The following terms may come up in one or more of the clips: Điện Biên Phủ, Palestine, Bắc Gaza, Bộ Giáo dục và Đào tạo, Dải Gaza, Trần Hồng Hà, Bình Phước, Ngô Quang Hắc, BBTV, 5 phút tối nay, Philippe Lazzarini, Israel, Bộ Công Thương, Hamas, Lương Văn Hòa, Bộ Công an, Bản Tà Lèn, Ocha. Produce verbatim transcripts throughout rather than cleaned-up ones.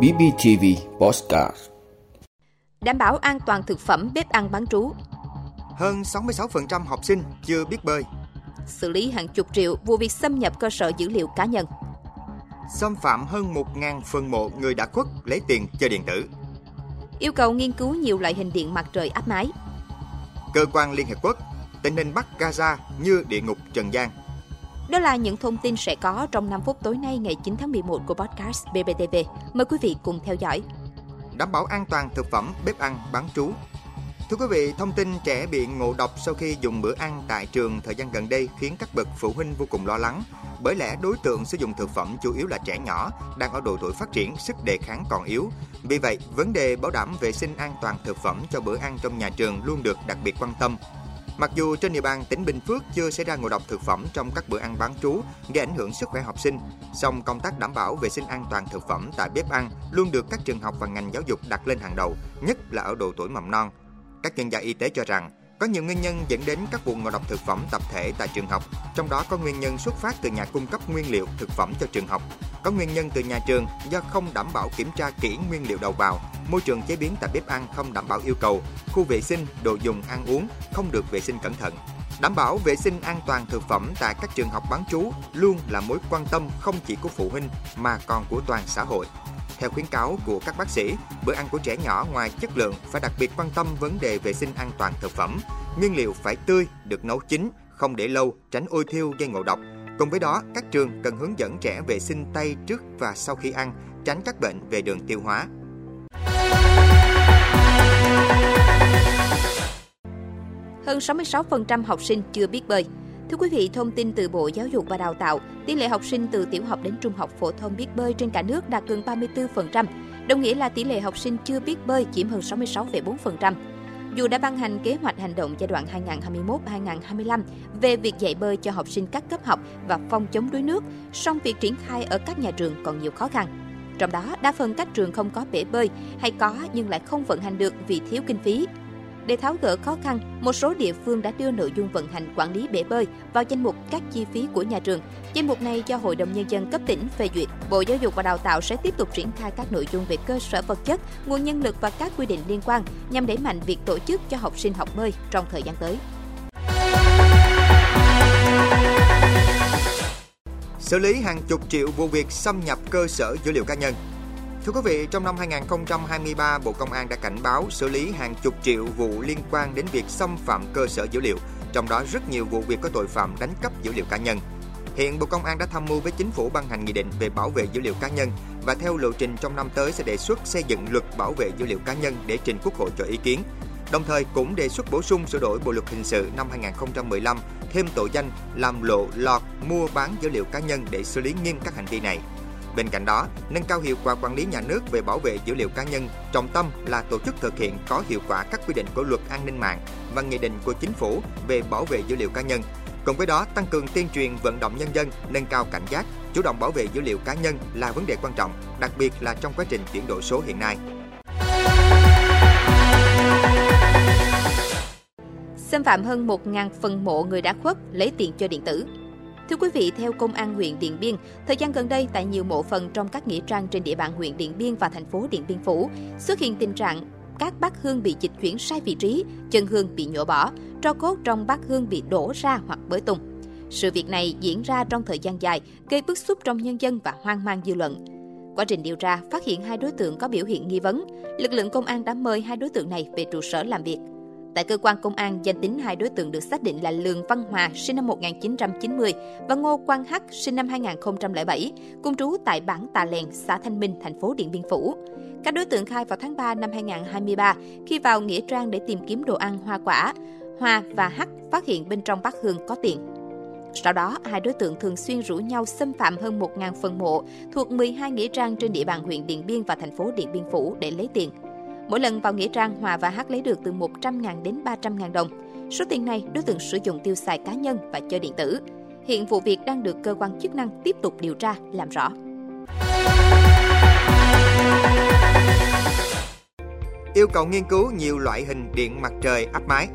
bê bê tê vê Podcast. Đảm bảo an toàn thực phẩm bếp ăn bán trú. Hơn sáu mươi sáu phần trăm học sinh chưa biết bơi. Xử lý hàng chục triệu vụ việc xâm nhập cơ sở dữ liệu cá nhân. Xâm phạm hơn một nghìn phần mộ người đã khuất lấy tiền chơi điện tử. Yêu cầu nghiên cứu nhiều loại hình điện mặt trời áp mái. Cơ quan Liên Hiệp Quốc, tình hình Bắc Gaza như địa ngục trần gian. Đó là những thông tin sẽ có trong năm phút tối nay ngày chín tháng mười một của podcast bê bê tê vê. Mời quý vị cùng theo dõi. Đảm bảo an toàn thực phẩm bếp ăn bán trú. Thưa quý vị, thông tin trẻ bị ngộ độc sau khi dùng bữa ăn tại trường thời gian gần đây khiến các bậc phụ huynh vô cùng lo lắng. Bởi lẽ đối tượng sử dụng thực phẩm chủ yếu là trẻ nhỏ, đang ở độ tuổi phát triển, sức đề kháng còn yếu. Vì vậy, vấn đề bảo đảm vệ sinh an toàn thực phẩm cho bữa ăn trong nhà trường luôn được đặc biệt quan tâm. Mặc dù trên địa bàn tỉnh Bình Phước chưa xảy ra ngộ độc thực phẩm trong các bữa ăn bán trú gây ảnh hưởng sức khỏe học sinh, song công tác đảm bảo vệ sinh an toàn thực phẩm tại bếp ăn luôn được các trường học và ngành giáo dục đặt lên hàng đầu, nhất là ở độ tuổi mầm non. Các chuyên gia y tế cho rằng, có nhiều nguyên nhân dẫn đến các vụ ngộ độc thực phẩm tập thể tại trường học, trong đó có nguyên nhân xuất phát từ nhà cung cấp nguyên liệu thực phẩm cho trường học, có nguyên nhân từ nhà trường do không đảm bảo kiểm tra kỹ nguyên liệu đầu vào, môi trường chế biến tại bếp ăn không đảm bảo yêu cầu, khu vệ sinh, đồ dùng ăn uống không được vệ sinh cẩn thận. Đảm bảo vệ sinh an toàn thực phẩm tại các trường học bán trú luôn là mối quan tâm không chỉ của phụ huynh mà còn của toàn xã hội. Theo khuyến cáo của các bác sĩ, bữa ăn của trẻ nhỏ ngoài chất lượng phải đặc biệt quan tâm vấn đề vệ sinh an toàn thực phẩm. Nguyên liệu phải tươi, được nấu chín, không để lâu, tránh ôi thiêu gây ngộ độc. Cùng với đó, các trường cần hướng dẫn trẻ vệ sinh tay trước và sau khi ăn, tránh các bệnh về đường tiêu hóa. Hơn sáu mươi sáu phần trăm học sinh chưa biết bơi. Thưa quý vị, thông tin từ Bộ Giáo dục và Đào tạo, tỷ lệ học sinh từ tiểu học đến trung học phổ thông biết bơi trên cả nước đạt gần ba mươi tư phần trăm, đồng nghĩa là tỷ lệ học sinh chưa biết bơi chiếm hơn sáu mươi sáu phẩy bốn phần trăm. Dù đã ban hành kế hoạch hành động giai đoạn hai nghìn không trăm hai mươi mốt đến hai nghìn không trăm hai mươi lăm về việc dạy bơi cho học sinh các cấp học và phòng chống đuối nước, song việc triển khai ở các nhà trường còn nhiều khó khăn. Trong đó, đa phần các trường không có bể bơi hay có nhưng lại không vận hành được vì thiếu kinh phí. Để tháo gỡ khó khăn, một số địa phương đã đưa nội dung vận hành quản lý bể bơi vào danh mục các chi phí của nhà trường. Danh mục này do Hội đồng Nhân dân cấp tỉnh phê duyệt. Bộ Giáo dục và Đào tạo sẽ tiếp tục triển khai các nội dung về cơ sở vật chất, nguồn nhân lực và các quy định liên quan nhằm đẩy mạnh việc tổ chức cho học sinh học bơi trong thời gian tới. Xử lý hàng chục triệu vụ việc xâm nhập cơ sở dữ liệu cá nhân. Thưa quý vị, trong năm hai nghìn không trăm hai mươi ba, Bộ Công an đã cảnh báo xử lý hàng chục triệu vụ liên quan đến việc xâm phạm cơ sở dữ liệu, trong đó rất nhiều vụ việc có tội phạm đánh cắp dữ liệu cá nhân. Hiện Bộ Công an đã tham mưu với Chính phủ ban hành nghị định về bảo vệ dữ liệu cá nhân và theo lộ trình trong năm tới sẽ đề xuất xây dựng luật bảo vệ dữ liệu cá nhân để trình Quốc hội cho ý kiến. Đồng thời cũng đề xuất bổ sung sửa đổi Bộ luật hình sự năm hai nghìn không trăm mười lăm thêm tội danh làm lộ lọt mua bán dữ liệu cá nhân để xử lý nghiêm các hành vi này. Bên cạnh đó, nâng cao hiệu quả quản lý nhà nước về bảo vệ dữ liệu cá nhân, trọng tâm là tổ chức thực hiện có hiệu quả các quy định của Luật An ninh mạng và nghị định của Chính phủ về bảo vệ dữ liệu cá nhân. Cùng với đó, tăng cường tuyên truyền vận động nhân dân nâng cao cảnh giác, chủ động bảo vệ dữ liệu cá nhân là vấn đề quan trọng, đặc biệt là trong quá trình chuyển đổi số hiện nay. Xâm phạm hơn một nghìn phần mộ người đã khuất lấy tiền chơi điện tử. Thưa quý vị, theo Công an huyện Điện Biên, thời gian gần đây tại nhiều mộ phần trong các nghĩa trang trên địa bàn huyện Điện Biên và thành phố Điện Biên Phủ xuất hiện tình trạng các bát hương bị dịch chuyển sai vị trí, chân hương bị nhổ bỏ, tro cốt trong bát hương bị đổ ra hoặc bới tung. Sự việc này diễn ra trong thời gian dài, gây bức xúc trong nhân dân và hoang mang dư luận. Quá trình điều tra, phát hiện hai đối tượng có biểu hiện nghi vấn. Lực lượng công an đã mời hai đối tượng này về trụ sở làm việc. Tại cơ quan công an, danh tính hai đối tượng được xác định là Lương Văn Hòa, sinh năm một nghìn chín trăm chín mươi, và Ngô Quang Hắc, sinh năm hai nghìn không trăm lẻ bảy, cùng trú tại Bản Tà Lèn, xã Thanh Minh, thành phố Điện Biên Phủ. Các đối tượng khai vào tháng ba năm hai nghìn không trăm hai mươi ba, khi vào nghĩa trang để tìm kiếm đồ ăn hoa quả, Hòa và Hắc phát hiện bên trong bát hương có tiền. Sau đó, hai đối tượng thường xuyên rủ nhau xâm phạm hơn một nghìn phần mộ thuộc mười hai nghĩa trang trên địa bàn huyện Điện Biên và thành phố Điện Biên Phủ để lấy tiền. Mỗi lần vào nghĩa trang, Hòa và Hắc lấy được từ một trăm nghìn đến ba trăm nghìn đồng. Số tiền này đối tượng sử dụng tiêu xài cá nhân và chơi điện tử. Hiện vụ việc đang được cơ quan chức năng tiếp tục điều tra, làm rõ. Yêu cầu nghiên cứu nhiều loại hình điện mặt trời áp mái.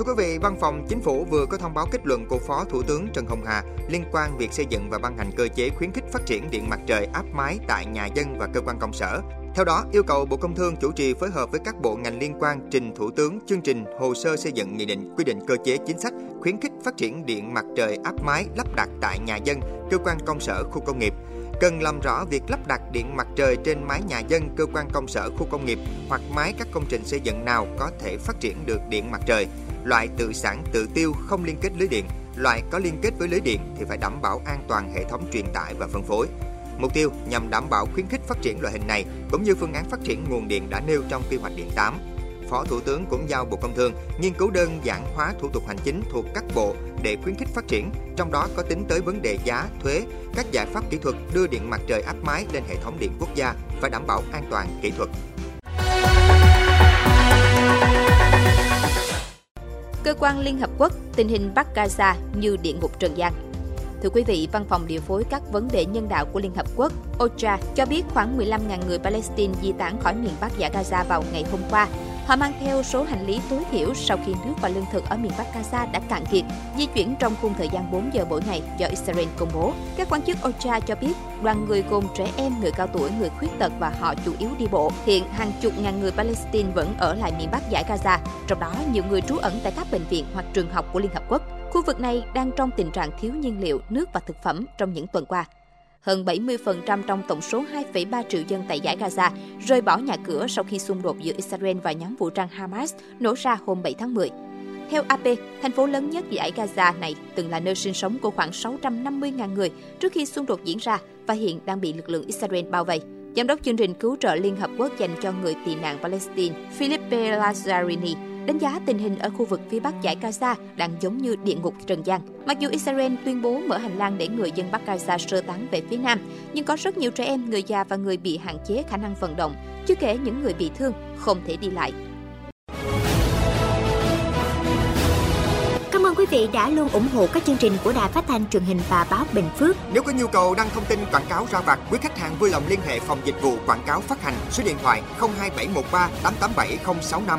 Thưa quý vị, Văn phòng Chính phủ vừa có thông báo kết luận của Phó Thủ tướng Trần Hồng Hà liên quan việc xây dựng và ban hành cơ chế khuyến khích phát triển điện mặt trời áp mái tại nhà dân và cơ quan công sở. Theo đó, yêu cầu Bộ Công Thương chủ trì phối hợp với các bộ ngành liên quan trình Thủ tướng chương trình hồ sơ xây dựng nghị định quy định cơ chế chính sách khuyến khích phát triển điện mặt trời áp mái lắp đặt tại nhà dân, cơ quan công sở, khu công nghiệp. Cần làm rõ việc lắp đặt điện mặt trời trên mái nhà dân, cơ quan công sở, khu công nghiệp hoặc mái các công trình xây dựng nào có thể phát triển được điện mặt trời. Loại tự sản tự tiêu không liên kết lưới điện, loại có liên kết với lưới điện thì phải đảm bảo an toàn hệ thống truyền tải và phân phối. Mục tiêu nhằm đảm bảo khuyến khích phát triển loại hình này cũng như phương án phát triển nguồn điện đã nêu trong quy hoạch điện tám. Phó Thủ tướng cũng giao Bộ Công Thương nghiên cứu đơn giản hóa thủ tục hành chính thuộc các bộ để khuyến khích phát triển, trong đó có tính tới vấn đề giá, thuế, các giải pháp kỹ thuật đưa điện mặt trời áp mái lên hệ thống điện quốc gia và đảm bảo an toàn kỹ thuật. Cơ quan Liên Hợp Quốc, tình hình Bắc Gaza như địa ngục trần gian. Thưa quý vị, Văn phòng điều phối các vấn đề nhân đạo của Liên Hợp Quốc, Ocha, cho biết khoảng mười lăm nghìn người Palestine di tản khỏi miền Bắc Dải Gaza vào ngày hôm qua. Họ mang theo số hành lý tối thiểu sau khi nước và lương thực ở miền Bắc Gaza đã cạn kiệt, di chuyển trong khung thời gian bốn giờ mỗi ngày do Israel công bố. Các quan chức Ocha cho biết, đoàn người gồm trẻ em, người cao tuổi, người khuyết tật và họ chủ yếu đi bộ. Hiện, hàng chục ngàn người Palestine vẫn ở lại miền Bắc Dải Gaza, trong đó nhiều người trú ẩn tại các bệnh viện hoặc trường học của Liên Hợp Quốc. Khu vực này đang trong tình trạng thiếu nhiên liệu, nước và thực phẩm trong những tuần qua. Hơn bảy mươi phần trăm trong tổng số hai phẩy ba triệu dân tại Dải Gaza rời bỏ nhà cửa sau khi xung đột giữa Israel và nhóm vũ trang Hamas nổ ra hôm bảy tháng mười. Theo a pê, thành phố lớn nhất Dải Gaza này từng là nơi sinh sống của khoảng sáu trăm năm mươi nghìn người trước khi xung đột diễn ra và hiện đang bị lực lượng Israel bao vây. Giám đốc chương trình cứu trợ Liên Hợp Quốc dành cho người tị nạn Palestine Philippe Lazzarini đánh giá tình hình ở khu vực phía Bắc Dải Gaza đang giống như địa ngục trần gian. Mặc dù Israel tuyên bố mở hành lang để người dân Bắc Gaza sơ tán về phía nam, nhưng có rất nhiều trẻ em, người già và người bị hạn chế khả năng vận động, chưa kể những người bị thương, không thể đi lại. Cảm ơn quý vị đã luôn ủng hộ các chương trình của Đài Phát thanh Truyền hình và Báo Bình Phước. Nếu có nhu cầu đăng thông tin quảng cáo ra vặt, quý khách hàng vui lòng liên hệ phòng dịch vụ quảng cáo phát hành số điện thoại không hai bảy một ba tám tám bảy không sáu năm.